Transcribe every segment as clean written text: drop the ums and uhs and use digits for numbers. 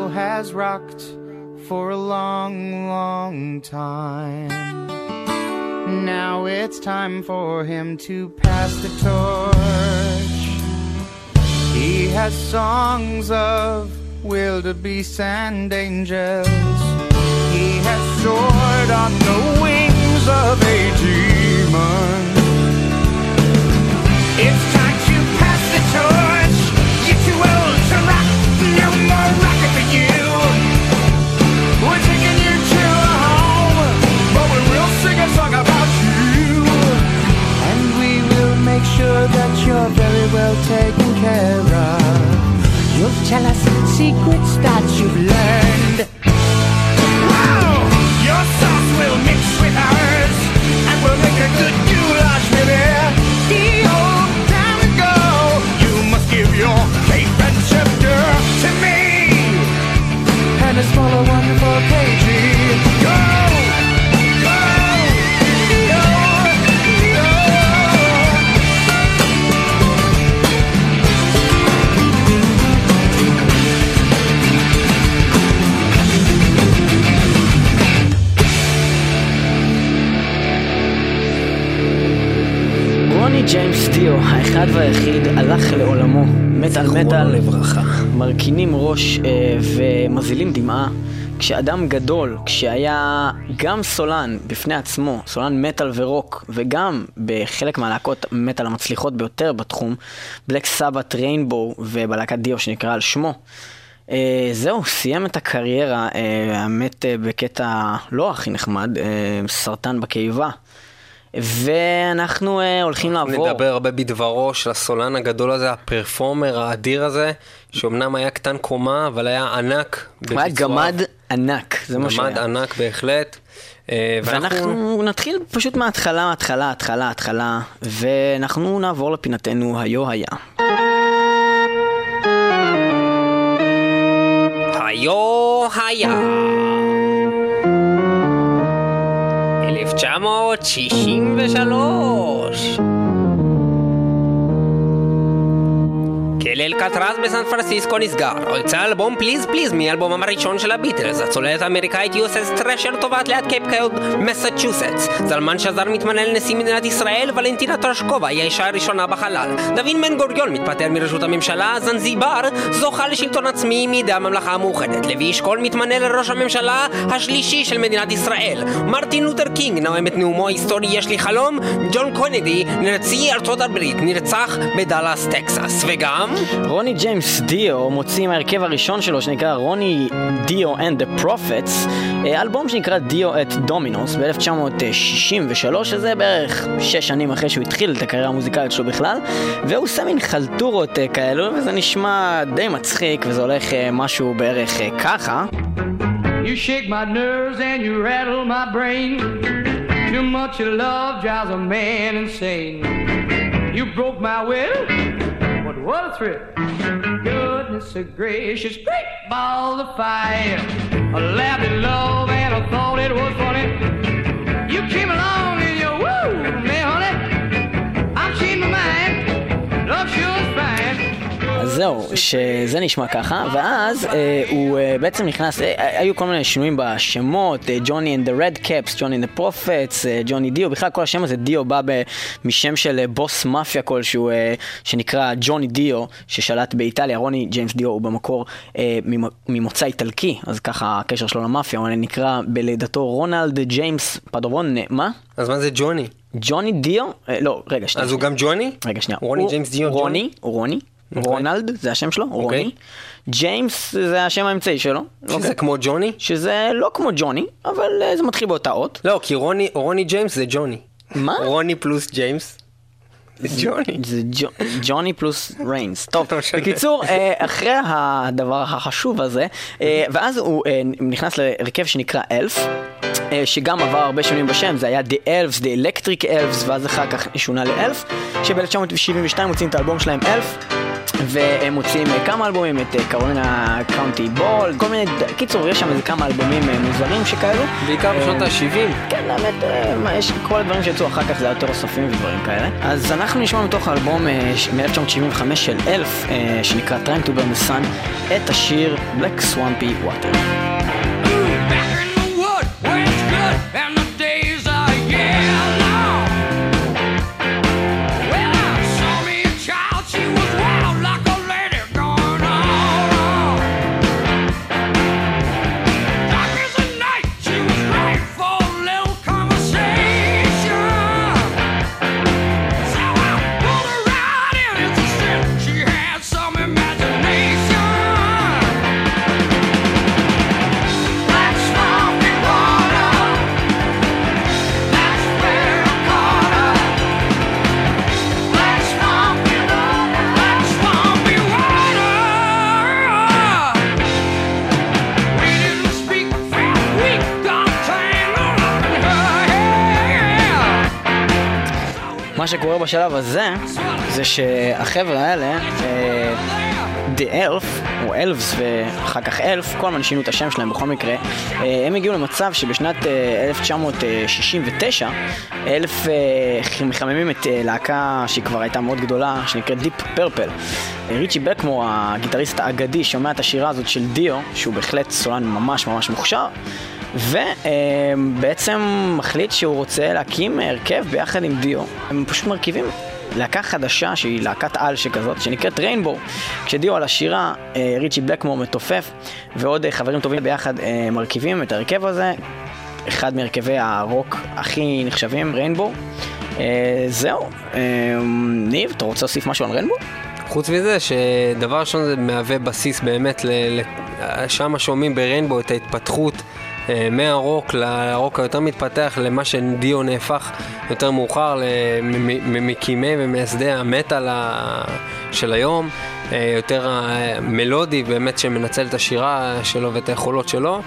pillow has rocked for a long, long time. Now it's time for him to pass the torch. He has songs of wildebeest and angels. He has soared on the wings of a demon. It's time to pass the torch. You're too old to rock. No more rocket for you. We're taking you to a home, but we will sing a song about you. And we will make sure that you're very well taken care of. You'll tell us secrets that you've learned. Wow! Your sauce will mix with ours, and we'll make a good goulash, baby. Give your cape and scepter to me, and a smaller one for Paige. Go, go, go, go. רוני ג'יימס דיו, האחד והיחיד, הלך לעולמו. מטל לברכה. מרכינים ראש ומזילים דמעה כשאדם גדול, כשהיה גם סולן בפני עצמו, סולן מטל ורוק, וגם בחלק מהלהקות מטל המצליחות ביותר בתחום, בלק סבת, ריינבו ובלהקת דיו שנקרא על שמו. זהו, סיים את הקריירה, האמת בקטע לא הכי נחמד, סרטן בקיבה. ואנחנו הולכים לעבור. נדבר הרבה בדברו של הסולן הגדול הזה, הפרפורמר האדיר הזה, שאומנם היה קטן קומה, אבל היה ענק. הוא היה גמד ענק, זה מה שהיה. גמד ענק בהחלט. ואנחנו נתחיל פשוט מההתחלה, התחלה, ואנחנו נעבור לפינתנו היו היה. היו היה. 1963 כלא אלקטרז בסן פרנסיסקו נסגר. הוצא אלבום פליז פליז מאלבומם הראשון של הביטלס. הצוללת האמריקאית יוסס טרשר טובעת ליד קייפ קייוד, מסצ'וסטס. זלמן שזר מתמנה לנשיא מדינת ישראל. ולנטינה טרשקובה היא האישה הראשונה בחלל. דוד בן גוריון מתפטר מרשות הממשלה. זנזיבר זוכה לשלטון עצמי מידי הממלכה המאוחדת. לוי אשכול מתמנה לראש הממשלה השלישי של מדינת ישראל. מרטין לותר קינג נואם את נאומו ההיסטורי "יש לי חלום". ג'ון קנדי, נשיא ארצות הברית, נרצח בדאלאס, טקסס. וגם רוני ג'יימס דיו מוציא מהרכב הראשון שלו שנקרא רוני דיו and the Prophets, אלבום שנקרא דיו at Dominos ב-1963, שזה בערך 6 שנים אחרי שהוא התחיל את הקריירה המוזיקלית שלו בכלל, והוא עושה מין חלטורות כאלו, וזה נשמע די מצחיק, וזה הולך משהו בערך ככה. You shake my nerves and you rattle my brain. Too much of love drives a man insane. You broke my will. What a thrill. Goodness a gracious, great ball of fire. I laughed in love and I thought it was funny. You came along and you woo me honey. I'm changing my mind. Love sure is fine. אז זהו, שזה נשמע ככה, ואז הוא בעצם נכנס, היו כל מיני שינויים בשמות, ג'וני and the Red Caps, ג'וני and the Prophets, ג'וני דיו, בכלל כל השם הזה דיו בא משם של בוס מאפיה כלשהו שנקרא ג'וני דיו, ששלט באיטליה. רוני ג'יימס דיו הוא במקור ממוצא איטלקי, אז ככה הקשר שלו למאפיה, הוא נקרא בלידתו רונלד ג'יימס פדורונה, מה? אז מה זה ג'וני? ג'וני דיו? לא, רגע, שנייה. אז הוא גם ג'וני? רגע, שנייה. רוני ג'יימס דיו ג'וני? רוני. רונלד, זה השם שלו, רוני. ג'יימס זה השם האמצעי שלו. שזה כמו ג'וני? שזה לא כמו ג'וני, אבל זה מתחיל באותה אות. לא, כי רוני ג'יימס זה ג'וני. מה? רוני פלוס ג'יימס זה ג'וני. זה ג'וני פלוס ריינס. טוב, בקיצור, אחרי הדבר החשוב הזה, ואז הוא נכנס לרכב שנקרא אלף, שגם עבר הרבה שנים בשם, זה היה The Elves, The Electric Elves, ואז אחר כך שונה לאלף, שב-1972 מוצאים את האלבום שלהם אלף. והם מוצאים כמה אלבומים, את קרולינה קאונטי בול, כל מיני, קיצור, יש שם איזה כמה אלבומים מוזרים שכאלו. בעיקר בשנות ה-70. כן, באמת, יש כל הדברים שיצאו אחר כך, זה היה יותר אוספים ודברים כאלה. אז אנחנו נשמע מתוך האלבום מ-1975 של אלף, שנקרא Time to Burn the Sun, את השיר Black Swampy Water. Back in the wood, where it's good and the days are yellow. מה שקורה בשלב הזה, זה שהחבר'ה האלה, The Elf, או Elves ואחר כך Elf, כל מה שינו את השם שלהם בכל מקרה, הם הגיעו למצב שבשנת 1969, Elf מחממים את להקה שהיא כבר הייתה מאוד גדולה, שנקראת Deep Purple. ריצ'י בלקמור, הגיטריסט האגדי, שומע את השירה הזאת של דיו, שהוא בהחלט סולן ממש ממש מוכשר, ובעצם מחליט שהוא רוצה להקים הרכב ביחד עם דיו. הם פשוט מרכיבים להקה חדשה שהיא להקת על שכזאת שנקראת ריינבו, כשדיו על השירה, ריצ'י בלקמור מתופף ועוד חברים טובים ביחד מרכיבים את הרכב הזה, אחד מרכבי הרוק הכי נחשבים, ריינבו. זהו, ניב, אתה רוצה להוסיף משהו על ריינבו? חוץ מזה שדבר ראשון זה מהווה בסיס באמת לשם שומעים בריינבו את ההתפתחות מהרוק לרוק היותר מתפתח, למה שדיו נהפך יותר מאוחר למקימי ומייסדי המטל של היום, יותר המלודי באמת שמנצל את השירה שלו ואת היכולות שלו,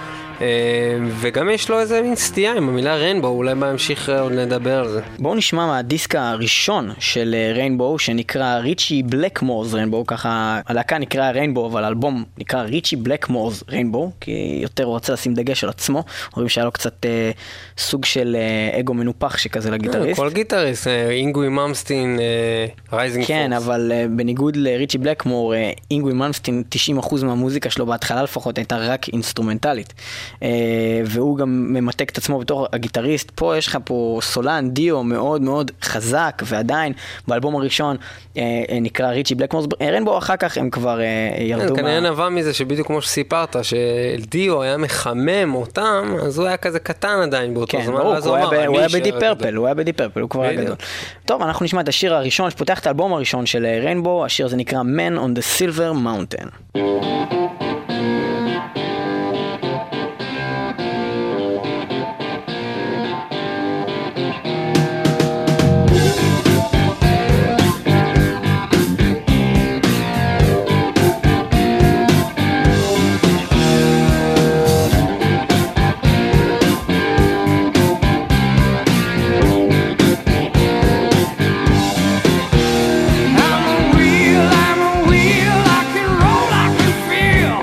וגם יש לו איזה מין סטייה עם המילה ריינבו, אולי בהמשיך עוד לדבר על זה. בואו נשמע מהדיסק הראשון של ריינבו שנקרא ריצ'י בלקמורס ריינבו, ככה הלהקה נקרא ריינבו אבל האלבום נקרא ריצ'י בלקמורס ריינבו, כי יותר הוא רוצה לשים דגש על עצמו, אומרים שהיה לו קצת סוג של אגו מנופח שכזה לגיטריסט. כל גיטריסט, אינגווי ממסטין, רייזינג פורס. כן, אבל בניגוד לריצ'י בלקמור, אינגווי ממסטין 90% מהמוזיקה שלו בהתחלה לפחות הייתה רק אינסטרומנטלית. והוא גם ממתק את עצמו בתור הגיטריסט. פה יש לך פה סולן דיו מאוד מאוד חזק, ועדיין באלבום הראשון נקרא ריצ'י בלקמור ריינבו, אחר כך הם כבר ירדו. כנראה נבע מזה שבדיוק כמו שסיפרת שדיו היה מחמם אותם, אז הוא היה כזה קטן עדיין באותו זמן, הוא היה בדיפ פרפל, הוא כבר היה גדול. טוב, אנחנו נשמע את השיר הראשון שפותח את האלבום הראשון של ריינבו, השיר הזה נקרא Man on the Silver Mountain. I'm a wheel, I can roll, I can feel.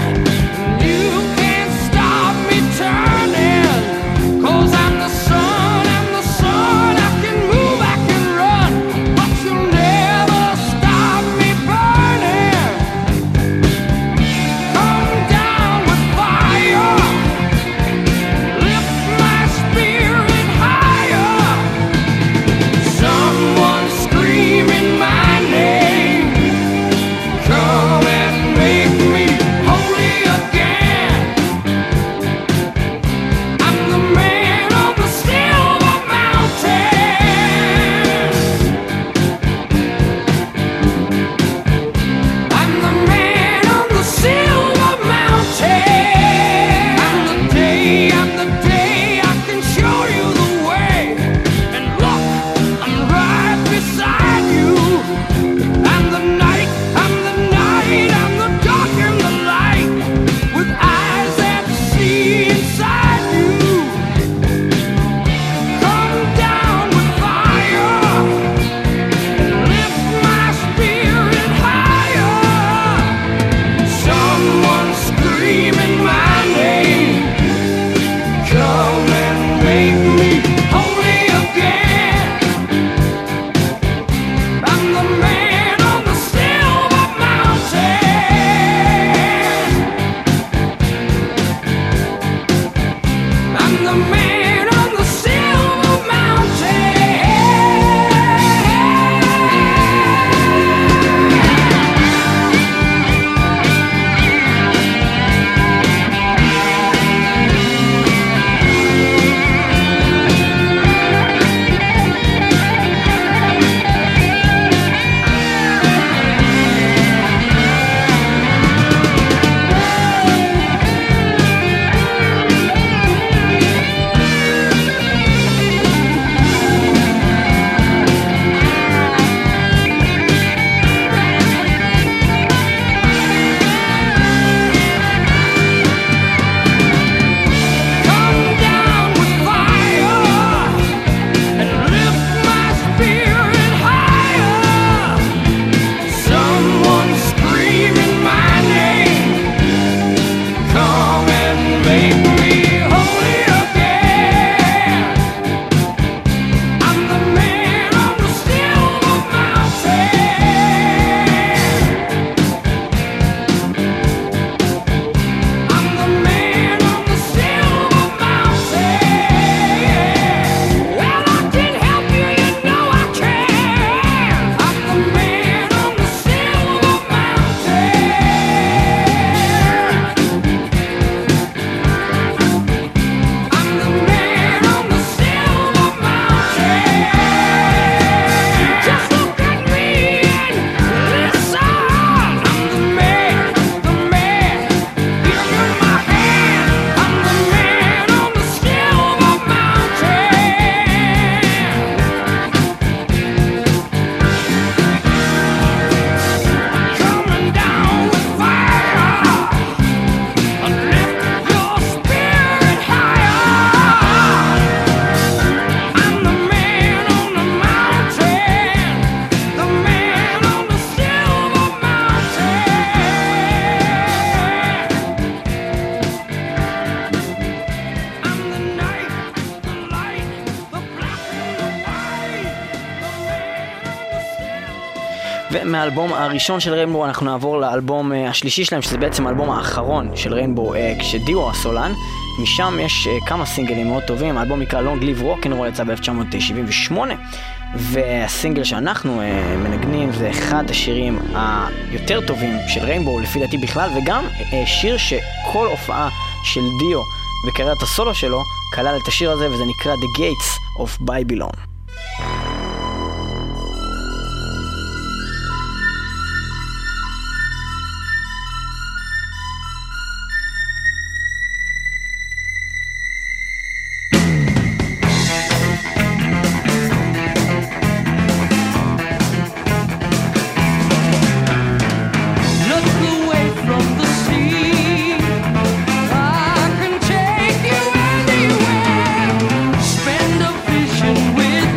האלבום הראשון של ריינבו אנחנו נעבור לאלבום השלישי שלהם, שזה בעצם האלבום האחרון של ריינבו כשדיו הסולן. משם יש כמה סינגלים מאוד טובים. האלבום נקרא Long Live Rock'n'Roll, יצא ב-1978, והסינגל שאנחנו מנגנים זה אחד השירים היותר טובים של ריינבו לפי דעתי בכלל, וגם שיר שכל הופעה של דיו בקריירת הסולו שלו כלל את השיר הזה, וזה נקרא The Gates of Babylon. With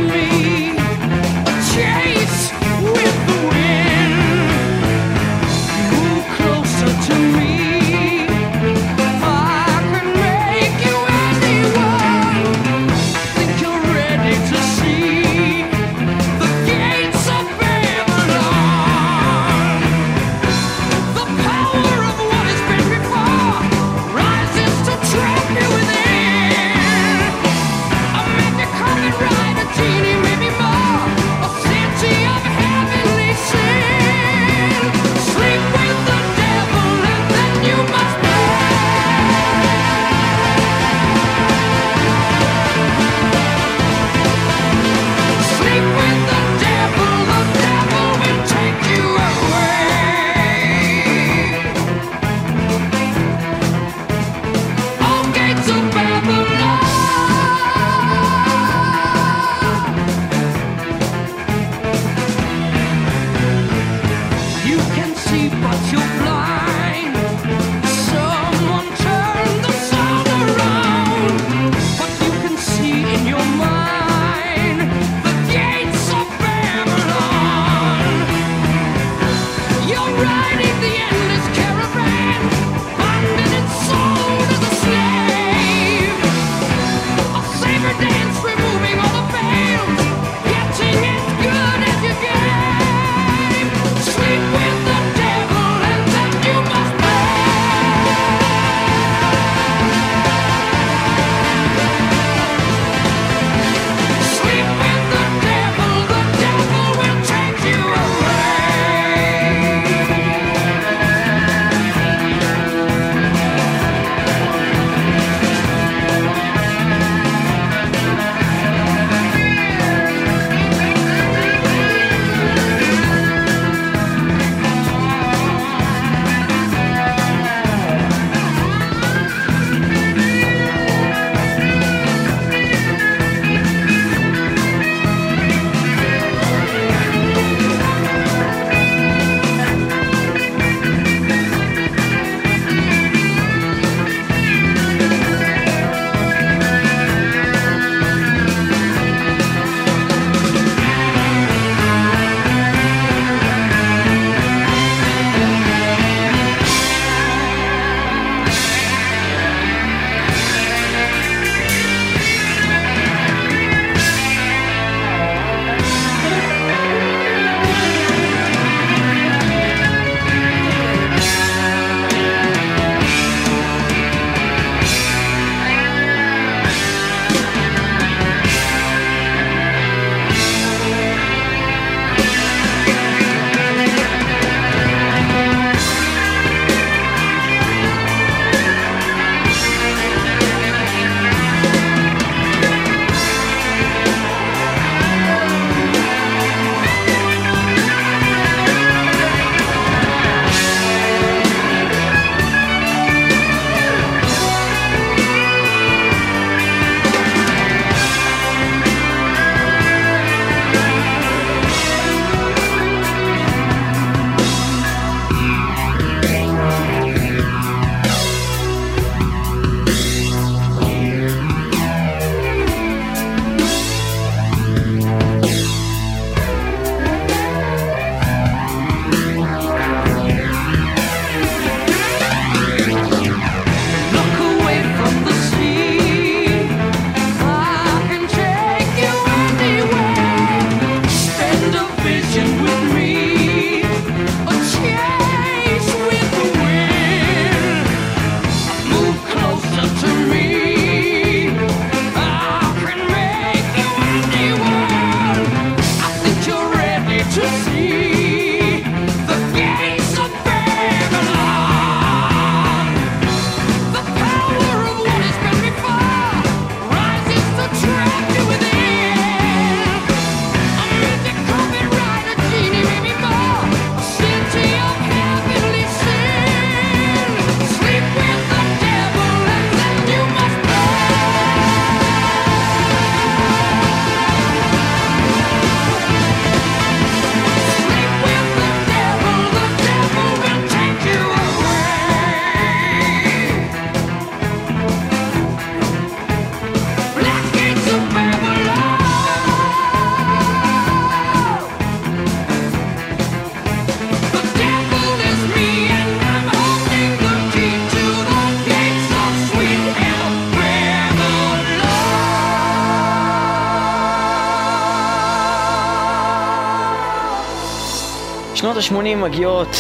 שנות ה-80 מגיעות,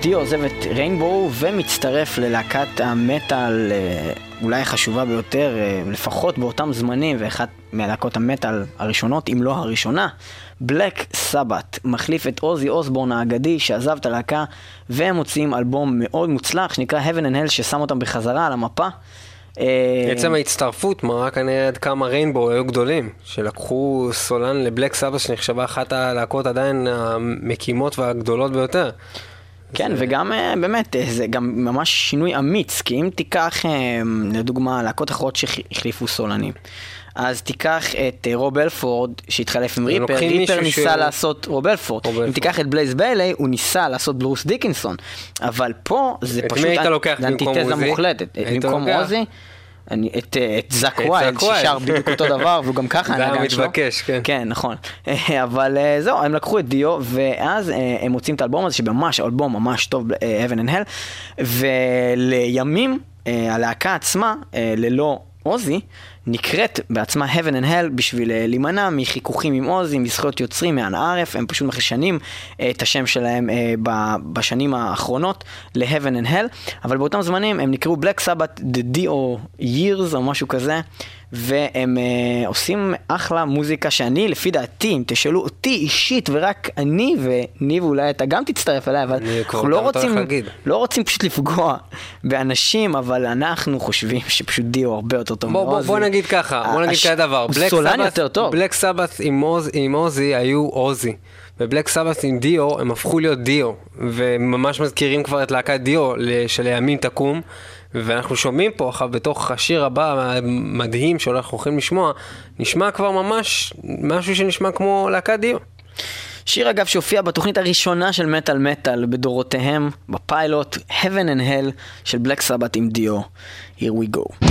דיו עוזב את ריינבו ומצטרף ללהקת המטל אולי החשובה ביותר, לפחות באותם זמנים, ואחת מלהקות המטל הראשונות, אם לא הראשונה, בלק סבת, מחליף את אוזי אוסבורן האגדי שעזב את הלהקה, והם מוצאים אלבום מאוד מוצלח שנקרא Heaven and Hell, ששם אותם בחזרה על המפה. עצם ההצטרפות מראה כנראה עד כמה ריינבו היו גדולים, שלקחו סולן לבלק סבת שנחשבה אחת הלהקות עדיין המקימות והגדולות ביותר. כן, וגם באמת זה גם ממש שינוי אמיץ, כי אם תיקח לדוגמה להקות אחרות שהחליפו סולנים, אז תיקח את רוב אלפורד שהתחלף עם ריפר, ריפר ניסה לעשות רוב אלפורד. אם תיקח את בלייז ביילי, הוא ניסה לעשות ברוס דיקינסון, אבל פה זה פשוט אנטיתזה מוחלטת. במקום אוזי, את זק ווילד ששר בדיוק אותו דבר, והוא גם ככה הנהגה שלו. כן, נכון. אבל זהו, הם לקחו את דיו, ואז הם מוצאים את האלבום הזה, שממש, אלבום ממש טוב, Heaven and Hell, ולימים הלהקה עצמה, ללא אוזי, נקראת בעצמה Heaven and Hell בשביל להימנע מחיכוכים עם אוזי, מזכויות יוצרים, מהנערף, הם פשוט מחשנים את השם שלהם בשנים האחרונות ל-Heaven and Hell, אבל באותם זמנים הם נקראו Black Sabbath The Dio Years או משהו כזה, והם עושים אחלה מוזיקה שאני, לפי דעתי, אם תשאלו אותי אישית ורק אני וניב, אולי אתה גם תצטרף אליי, אבל אנחנו לא רוצים פשוט לפגוע באנשים, אבל אנחנו חושבים שפשוט דיו הרבה יותר טוב מאוזי. בוא נגיד ככה, בוא נגיד ככה דבר, בלק סבת עם אוזי היו אוזי, ובלק סבת עם דיו הם הפכו להיות דיו, וממש מזכירים כבר את להקת דיו שלימים תקום, ואנחנו שומעים פה אחר בתוך השיר הבא המדהים שאנחנו הולכים לשמוע, נשמע כבר ממש משהו שנשמע כמו להקת דיו. שיר אגב שהופיע בתוכנית הראשונה של מטל מטל בדורותיהם, בפיילוט Heaven and Hell של בלק סבת עם דיו. Here we go.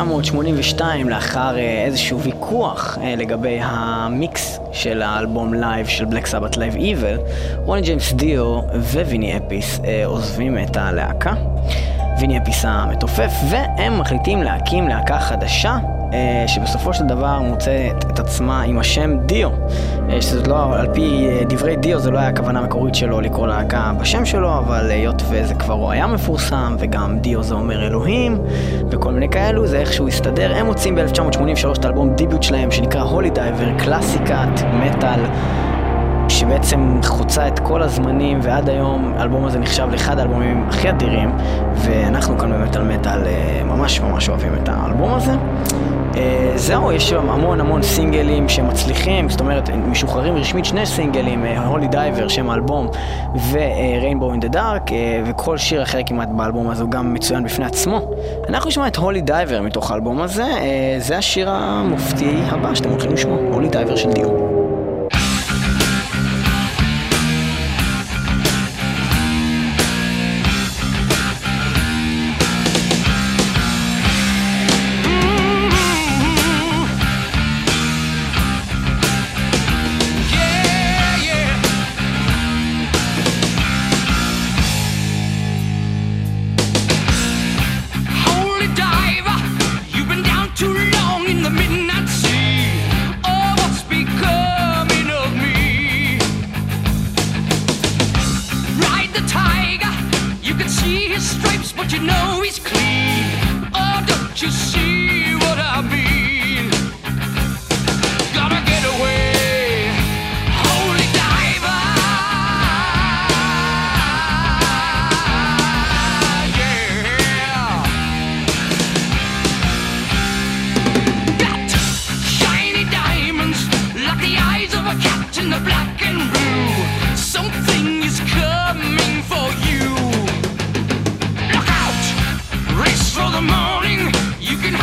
ב-1982, לאחר איזשהו ויכוח לגבי המיקס של האלבום לייב של בלק סבת לייב איבל, רוני ג'יימס דיו וויני אפיס עוזבים את הלהקה, ויני אפיס המתופף, והם מחליטים להקים להקה חדשה שבסופו של דבר מוצאת את עצמה עם השם דיו, שזאת לא, על פי דברי דיו זה לא היה הכוונה המקורית שלו לקרוא להקה בשם שלו, אבל היות וזה כבר הוא היה מפורסם וגם דיו זה אומר אלוהים וכל מיני כאלו, זה איכשהו הסתדר. הם מוצאים ב-1983 את האלבום דיביוט שלהם שנקרא Holy Diver, קלאסיקת מטל שבעצם חוצה את כל הזמנים, ועד היום האלבום הזה נחשב לאחד האלבומים הכי אדירים, ואנחנו כאן במטל מטל ממש ממש אוהבים את האלבום הזה. זהו, יש שם המון המון סינגלים שמצליחים, זאת אומרת משוחררים רשמית שני סינגלים, Holy Diver שם האלבום ו-Rainbow in the Dark, וכל שיר אחר כמעט באלבום הזה הוא גם מצוין בפני עצמו. אנחנו נשמע את Holy Diver מתוך האלבום הזה, זה השיר המופתי הבא שאתם הולכים לשמוע, Holy Diver של דיו. Morning, you can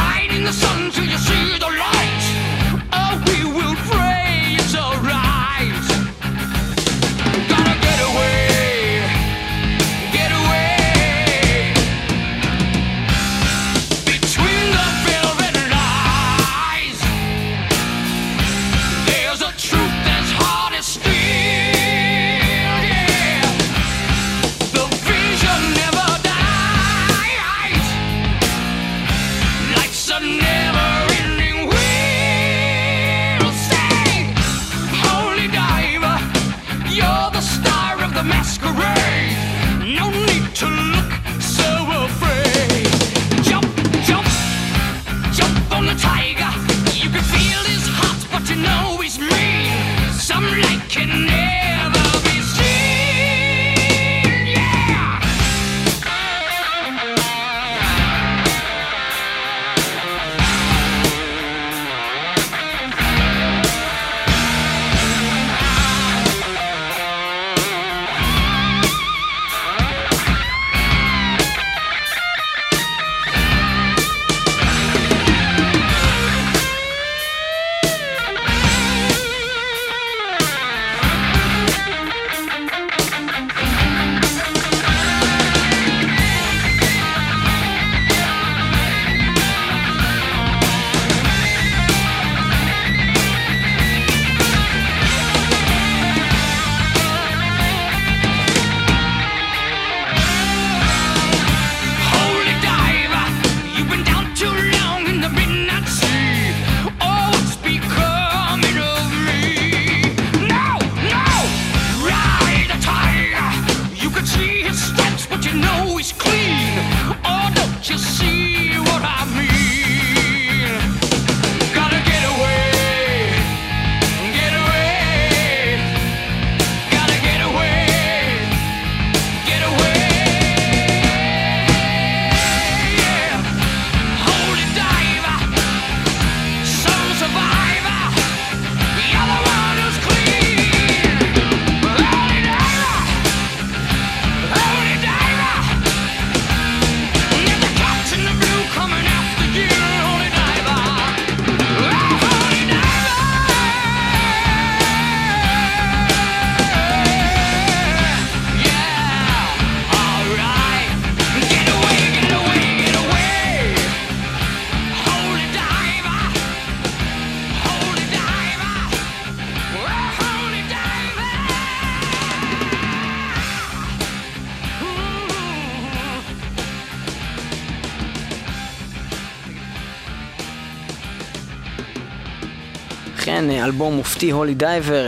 כן, אלבום מופתי, הולי דייבר,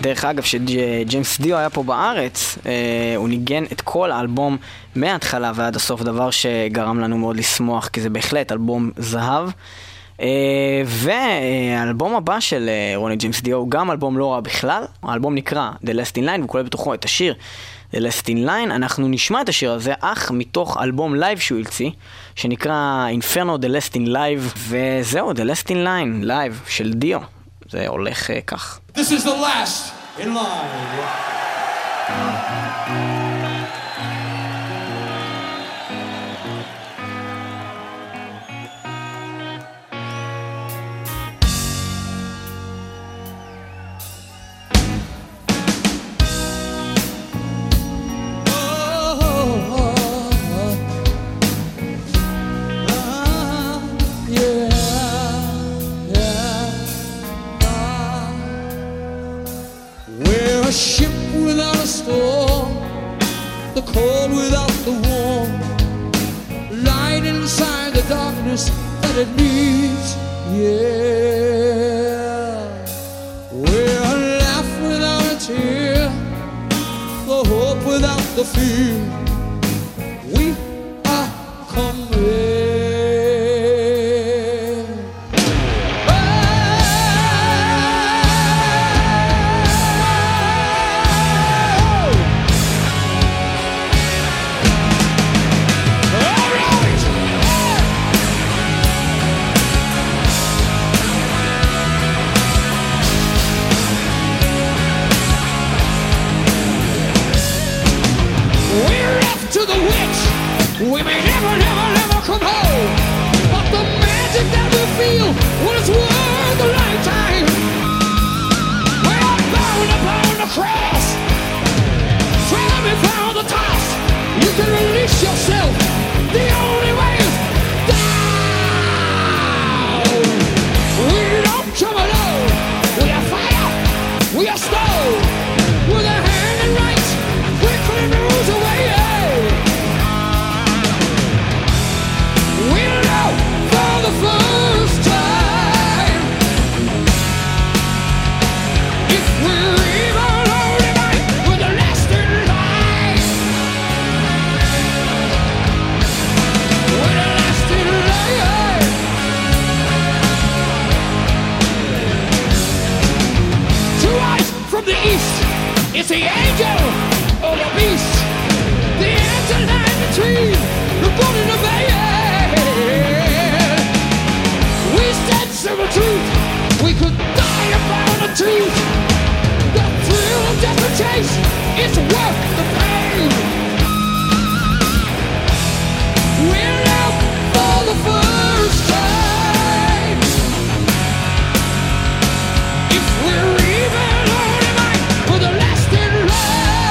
דרך אגב שג'יימס דיו היה פה בארץ, הוא ניגן את כל האלבום מההתחלה ועד הסוף, דבר שגרם לנו מאוד לשמוח, כי זה בהחלט אלבום זהב. והאלבום הבא של רוני ג'יימס דיו הוא גם אלבום לא רע בכלל, האלבום נקרא The Last in Line, והוא כולל בתוכו את השיר The Last in Line. אנחנו נשמע את השיר הזה אך מתוך אלבום לייב שהוא הלציא שנקרא Inferno: The Last in Live, וזהו, The Last in Line לייב של דיו, זה הולך כך. This is the last in line. The cold without the warm, light inside the darkness that it needs, yeah. We're a laugh without a tear, the hope without the fear, we are coming. We may never, never, never come home, but the magic that we feel, well, it's worth a lifetime. We are bound upon the cross, trying to find the toss. You can release yourself, the only way is down. We don't come alone, we are fire, we are stone, with a hand and right, we couldn't lose away. The first time, if we're even only right, we're the last in line. We're the last in line. Two eyes from the east, it's the angel or the beast, the angel and the tree, the bull and the bear. Several truth, we could die about a tooth. The thrill of death and chase, it's worth the pain. We're out for the first time. If we're even on the night, we're the last in line.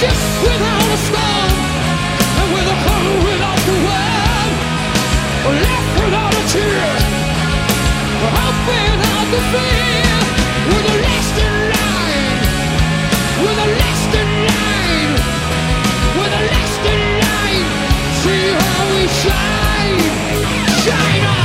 ship without a storm, and with a crew without the wind, left without a tear, out without the fear. We're the last in line. We're the last in line. We're the last in line. See how we shine. Shine on.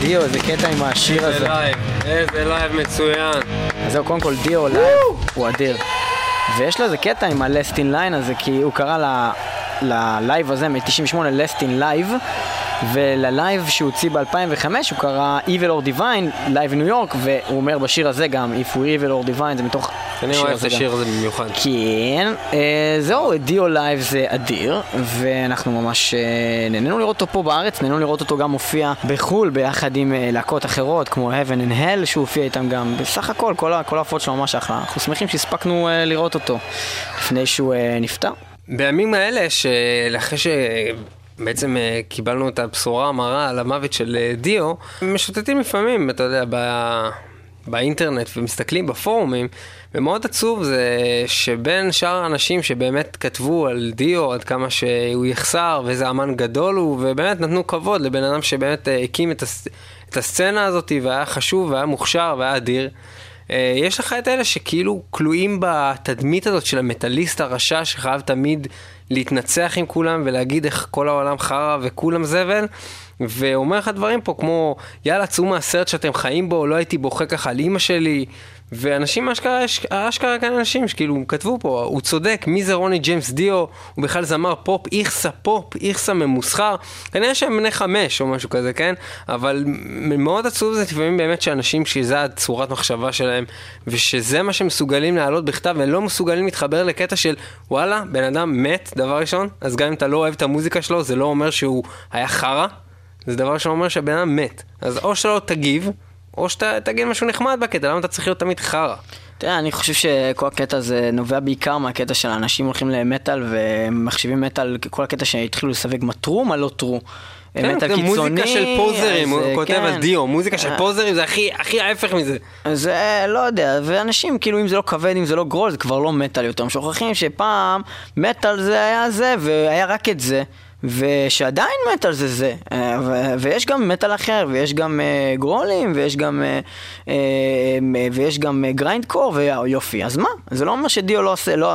דיו, איזה קטע עם השיר הזה. איזה לייב מצוין. אז זהו, קודם כל דיו לייב הוא אדיר. ויש לו איזה קטע עם ה-Last in Line הזה, כי הוא קרא ללייב הזה מ-98 Last in Live, וללייב שהוציא ב-2005 הוא קרא Evil or Divine, לייב ניו יורק, והוא אומר בשיר הזה גם If We're Evil or Divine, זה מתוך השיר הזה גם. אני אוהב את השיר הזה במיוחד. כן, זהו, דיו לייב זה אדיר, ואנחנו ממש נהנינו לראות אותו פה בארץ, נהנינו לראות אותו גם מופיע בחול ביחד עם להקות אחרות כמו Heaven and Hell שהוא הופיע איתם גם. בסך הכל, כל ההופעות שלו ממש אחלה, אנחנו שמחים שהספקנו לראות אותו לפני שהוא נפטר. בימים האלה, אחרי בעצם קיבלנו את הבשורה המרה על המוות של דיו, משוטטים לפעמים, אתה יודע, באינטרנט ומסתכלים בפורומים, ומאוד עצוב זה שבין שאר האנשים שבאמת כתבו על דיו עד כמה שהוא יחסר ואיזה אמן גדול הוא, ובאמת נתנו כבוד לבן אדם שבאמת הקים את הסצנה הזאת והיה חשוב והיה מוכשר והיה אדיר. יש לך את אלה שכאילו כלואים בתדמית הזאת של המטליסט הרשע שחייב תמיד להתנצח עם כולם ולהגיד איך כל העולם חרא וכולם זבל, ואומר לך דברים פה כמו יאללה צאו מהסרט שאתם חיים בו, לא הייתי בוכה ככה על אמא שלי. ואנשים אשכרה כאן אנשים שכאילו כתבו פה, הוא צודק, מי זה רוני ג'יימס דיו, הוא בכלל זמר פופ, איכסה פופ, איכסה ממוסחר, כנראה שהם בני 5 או משהו כזה, כן? אבל מאוד עצוב זה לפעמים באמת שאנשים שזה צורת מחשבה שלהם, ושזה מה שהם מסוגלים להעלות בכתב, והם לא מסוגלים להתחבר לקטע של וואלה, בן אדם מת, דבר ראשון, אז גם אם אתה לא אוהב את המוזיקה שלו, זה לא אומר שהוא היה חרא, זה דבר שאומר שהבן אדם מת, אז או שלא תגיב, או שאתה תגיד משהו נחמד בקטע, למה אתה צריך להיות תמיד חרא? תראה, אני חושב שכל הקטע הזה נובע בעיקר מהקטע של אנשים הולכים למטל ומחשיבים מטל, כל הקטע שהתחילו לסווג מה טרו, מה לא טרו. כן, זה מוזיקה של פוזרים, הוא כותב על דיו, מוזיקה של פוזרים זה הכי ההפך מזה. זה לא יודע, ואנשים כאילו אם זה לא כבד, אם זה לא גרול, זה כבר לא מטל יותר. הם שוכחים שפעם מטל זה היה זה, והיה רק את זה. ושעדיין מטל זה זה, ויש גם מטל אחר, ויש גם גרולים, ויש גם גריינד קור, ויופי, אז מה? זה לא אומר שדיו לא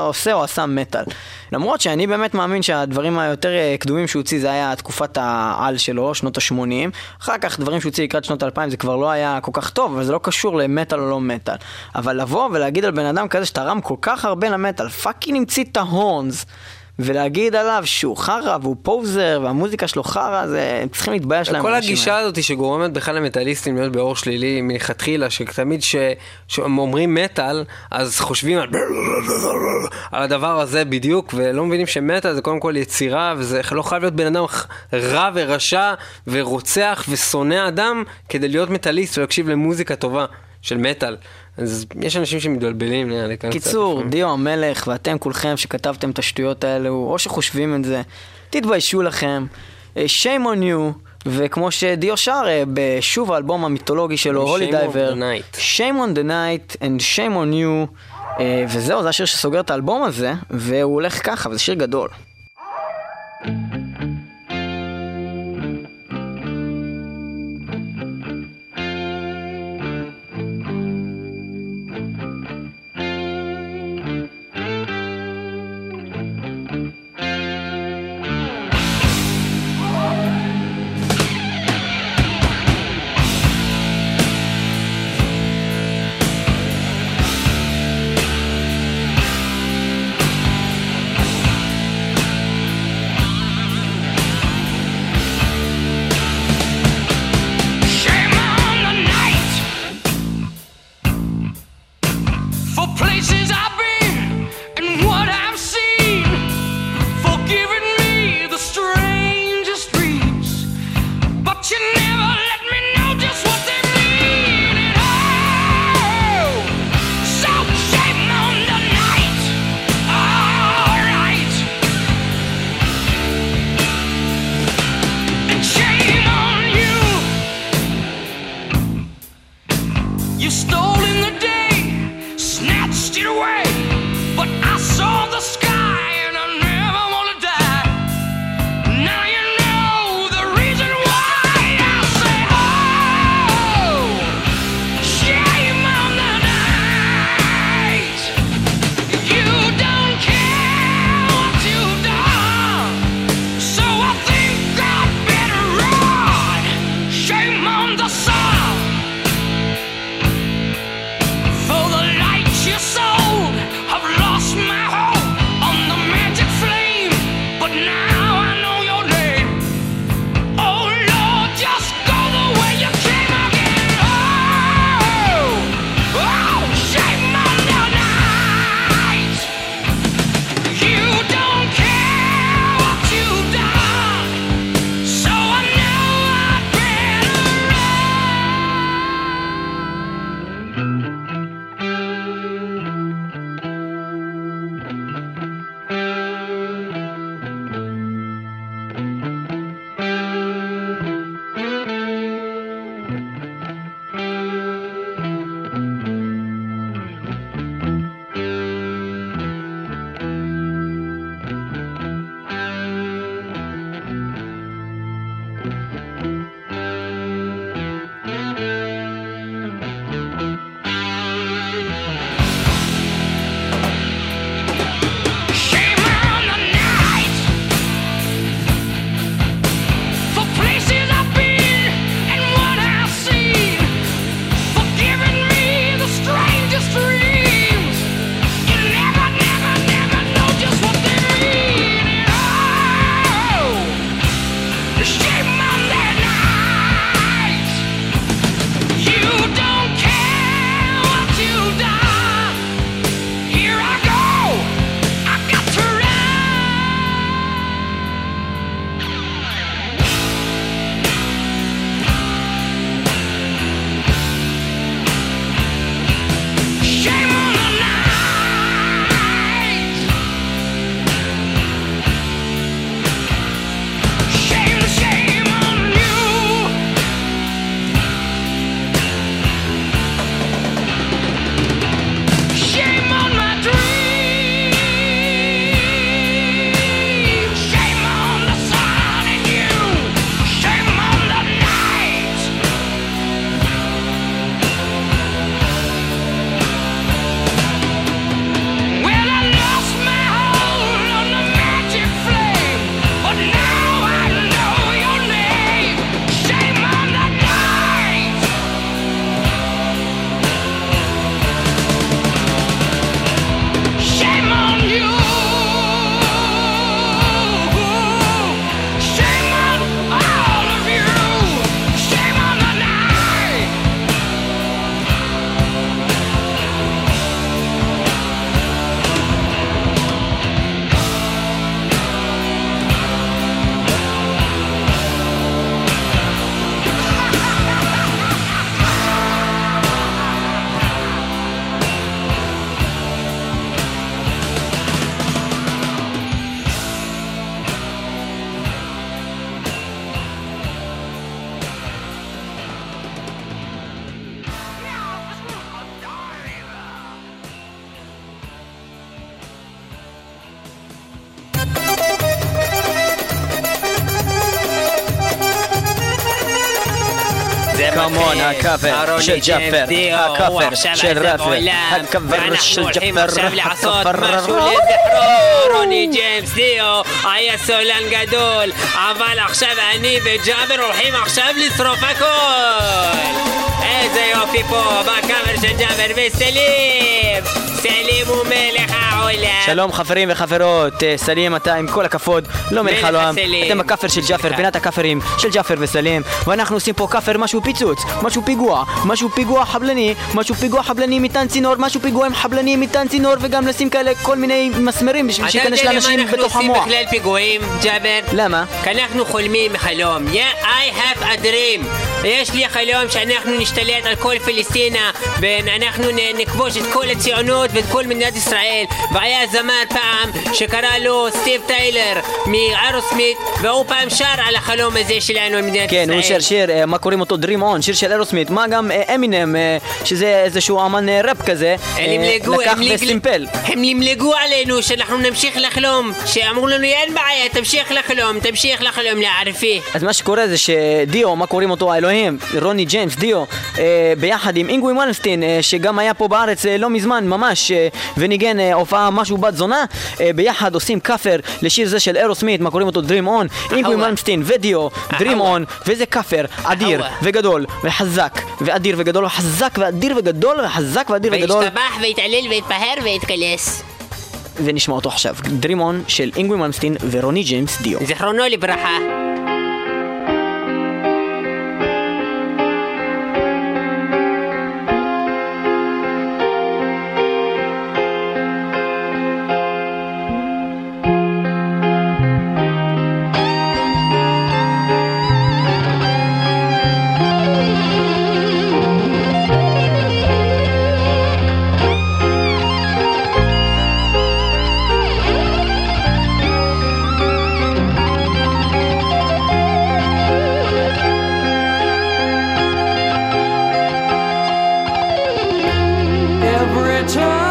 עושה או עשה מטל, למרות שאני באמת מאמין שהדברים היותר קדומים שהוציא זה היה תקופת העל שלו, שנות ה-80, אחר כך דברים שהוציא לקראת שנות ה-2000 זה כבר לא היה כל כך טוב, וזה לא קשור למטל או לא מטל, אבל לבוא ולהגיד על בן אדם כזה שתרם כל כך הרבה למטל, פאקינג המציא את ההונס, ולהגיד עליו שהוא חרא והוא פוזר והמוזיקה שלו חרא, הם צריכים להתבייש להם. כל הגישה הזאת שגורמת בכלל למטליסטים להיות באור שלילי מלכתחילה, שתמיד שהם אומרים מטל, אז חושבים על הדבר הזה בדיוק, ולא מבינים שמטל זה קודם כל יצירה, וזה לא חייב להיות בן אדם רע ורשע ורוצח ושונא אדם כדי להיות מטליסט ולהקשיב למוזיקה טובה של מטל. אז יש אנשים שמתבלבלים לכאן. קיצור, דיו המלך ואתם כולכם שכתבתם את השטויות האלו או שחושבים את זה, תתביישו לכם, shame on you. וכמו שדיו שר בשוב האלבום המיתולוגי שלו Holy Diver, shame on the night and shame on you, וזהו, זה השיר שסוגר את האלבום הזה, והוא הולך ככה, וזה שיר גדול. الكفر شل جفر الكفر شل رافع الكفر شل جفر الكفر روني جيمس ديو ايا سولان قدول عمال اخشاب عنيب جابر وحيم اخشاب لسروفاكول ايزا يوفي بو باكامر شل جابر بالسليم סלים הוא מלך העולם. שלום חברים וחברות, סלים אתה עם כל הכבוד, לא מלך העולם. אתם הכפר של ג'אפר, בינת הכפרים של ג'אפר וסלים, ואנחנו עושים פה כפר משהו פיצוץ, משהו פיגוע חבלני מטען צינור, משהו פיגועים חבלני מטען צינור, וגם נשים כאלה כל מיני מסמרים בשביל שיכנס לאנשים בתוך המוח. אנחנו עושים בכלל פיגועים, ג'אבר? למה? כי אנחנו חולמים חלום. Yeah, I have a dream. יש לי חלום שאנחנו נשתלט על כל פלסטינה, ואנחנו נכבוש את כל הציונות ואת כל מדינת ישראל. והיה זמר פעם שקרא לו סטיב טיילר מארוסמית, והוא פעם שר על החלום הזה שלנו במדינת ישראל. כן, הוא שר שיר, מה קוראים אותו? Dream On, שיר של ארוסמית. מה גם אמינם, שזה איזשהו אמן רפ כזה, לקח וסימפל. הם למלגו עלינו שאנחנו נמשיך לחלום, שאמרו לנו אין בעיה, תמשיך לחלום, לערפי. אז מה שקורה זה שדיו, מה קוראים אותו? אלוהים, רוני ג'יימס דיו, ביחד עם אינגווי מלמסטין, שגם היה פה בארץ לא מזמן ממש, וניגן הופעה משהו בת זונה, ביחד עושים קאפר לשיר זה של ארוסמית, מה קוראים אותו? Dream On. אינגווי מלמסטין ודיו, Dream On, וזה קאפר אדיר וגדול וחזק ואדיר וגדול וחזק ואדיר וגדול וחזק ואדיר וגדול, והשתבח והתעלל והתפהר והתקלס, ונשמע אותו עכשיו, Dream On של אינגווי מלמסטין ורוני ג'יימס דיו, זכרונו לברכה. Everybody's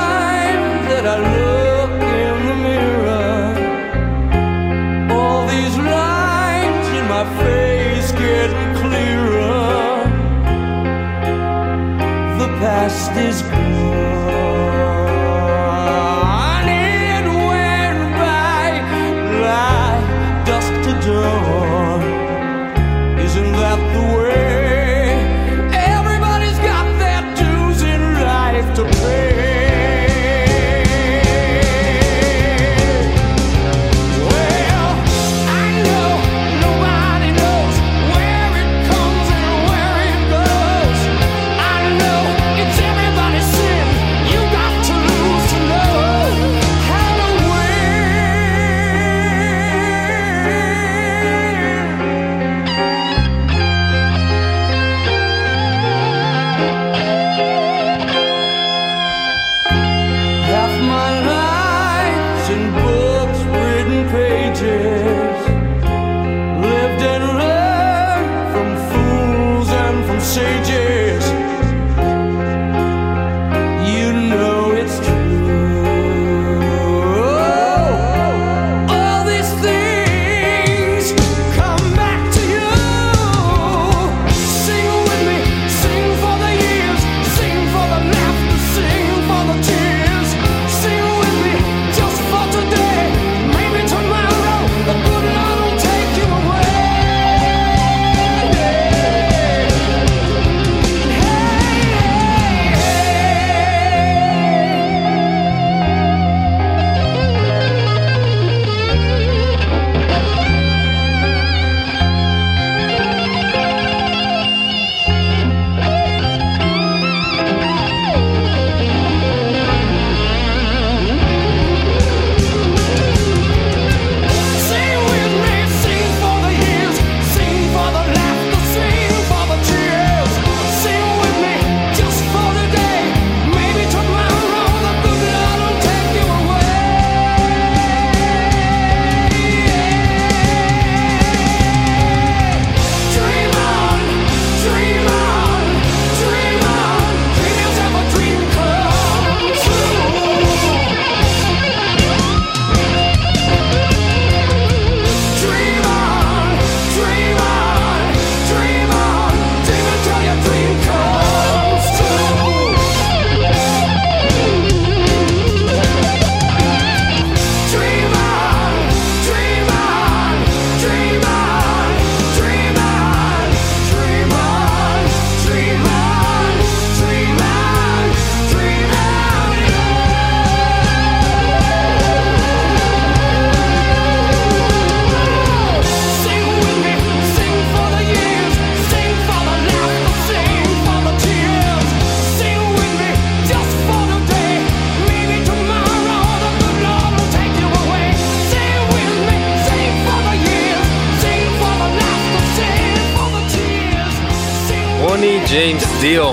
רוני ג'יימס דיו,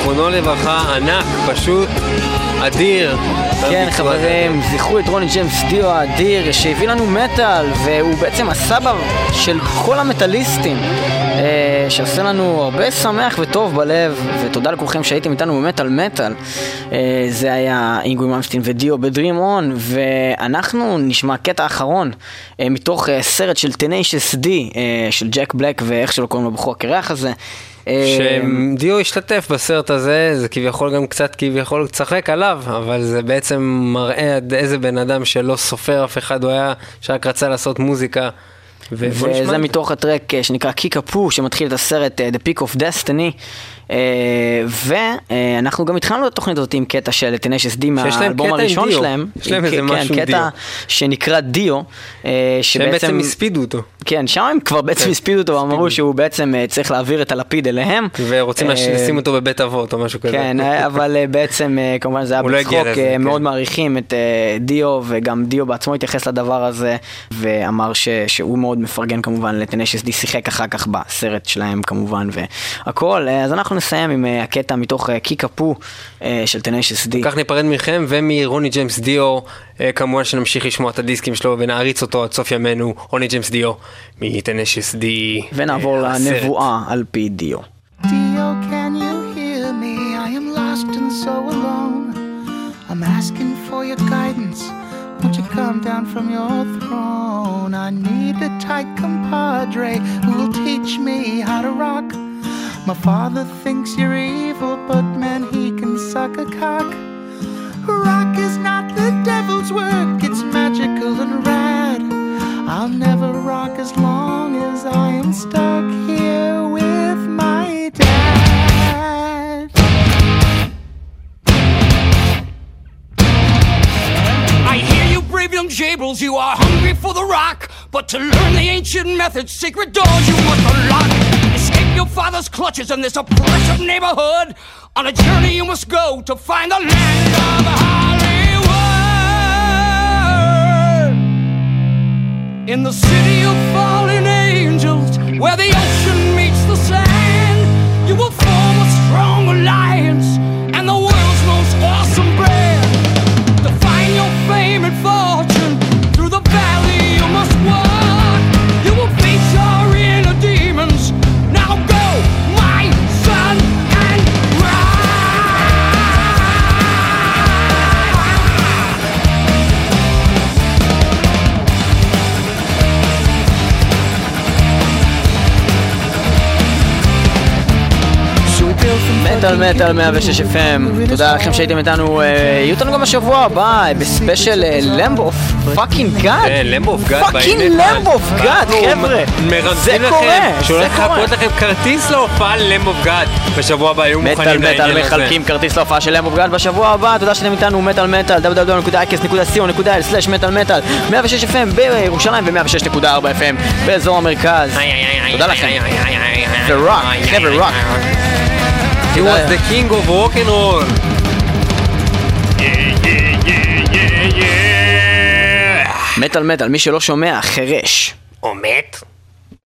זכרונו לברכה, ענק, פשוט אדיר. כן, חברים, זכרו את רוני ג'יימס דיו האדיר שהביא לנו מטל, והוא בעצם הסבא של כל המטליסטים, שעושה לנו הרבה שמח וטוב בלב, ותודה לכולכם שהייתם איתנו במטל מטל. זה היה אינגווי מלמסטין ודיו בדרים און, ואנחנו נשמע קטע אחרון מתוך סרט של טנאשיוס די, של ג'ק בלק ואיך שלא קוראים לו בחור הקרח הזה, שדיו השתתף בסרט הזה. זה כביכול גם קצת כביכול צחק עליו, אבל זה בעצם מראה עד איזה בן אדם שלא סופר אף אחד, הוא היה שרק רצה לעשות מוזיקה. וזה מתוך הטרק שנקרא קיק אפו, שמתחיל את הסרט The Pick of Destiny. ואנחנו גם התחלנו את התוכנית הזאת עם קטע של Tenacious D מהאלבום הראשון שלהם, קטע שנקרא דיו, שהם בעצם הספידו אותו. כן, שם הם כבר בעצם הספידו אותו, ואמרו שהוא בעצם צריך להעביר את הלפיד אליהם ורוצים לשים אותו בבית אבות או משהו כזה. כן, אבל בעצם כמובן זה היה בצחוק, מאוד מעריכים את דיו, וגם דיו בעצמו התייחס לדבר הזה ואמר שהוא מאוד מפרגן כמובן ל-Tenacious D, שיחק אחר כך בסרט שלהם כמובן והכל. אז אנחנו נסיים עם הקטע מתוך קיק אפו של Tenacious D. כך ניפרד מכם ומרוני ג'יימס דיו, כמובן שנמשיך לשמוע את הדיסקים שלו ונעריץ אותו עד סוף ימינו. רוני ג'יימס דיו מ-Tenacious D, ונעבור לנבואה על פי דיו. Dio, can you hear me? I am lost and so alone. I'm asking for your guidance. Won't you come down from your throne? I need a tight compadre who will teach me how to rock. My father thinks you're evil, but man, he can suck a cock. Rock is not the devil's work, it's magical and rad. I'll never rock as long as I am stuck here with my dad. I hear you brave young jables, you are hungry for the rock. But to learn the ancient methods, secret doors you must unlock. Your father's clutches in this oppressive neighborhood. On a journey you must go to find the land of Hollywood. In the city of fallen angels, where the ocean meets the sand, you will form a strong alliance and the world's most awesome brand. To find your fame and fortune through the valley you must walk. You will face your inner demons. Now go, my son, and rise. מטל מטל 106 FM, תודה לכם שהייתם איתנו. יהיו אותנו גם השבוע הבא בספיישל Lamb of fucking God, Lamb of God, חבר'ה, זה קורה, שאולי חפות לכם כרטיס להופעה Lamb of God בשבוע הבא. היו מוכנים לעניין הזה, מחלקים כרטיס להופעה של Lamb of God בשבוע הבא. תודה שאתם איתנו. מטל מטל, www.ikes.co.il/מטל מטל, 106 FM בירושלים ו106.4 FM באזור המרכז. תודה לכם. The Rock, never rock. He was the king of rock and roll. מטל מטל, מי שלא שומע, חרש. או מת?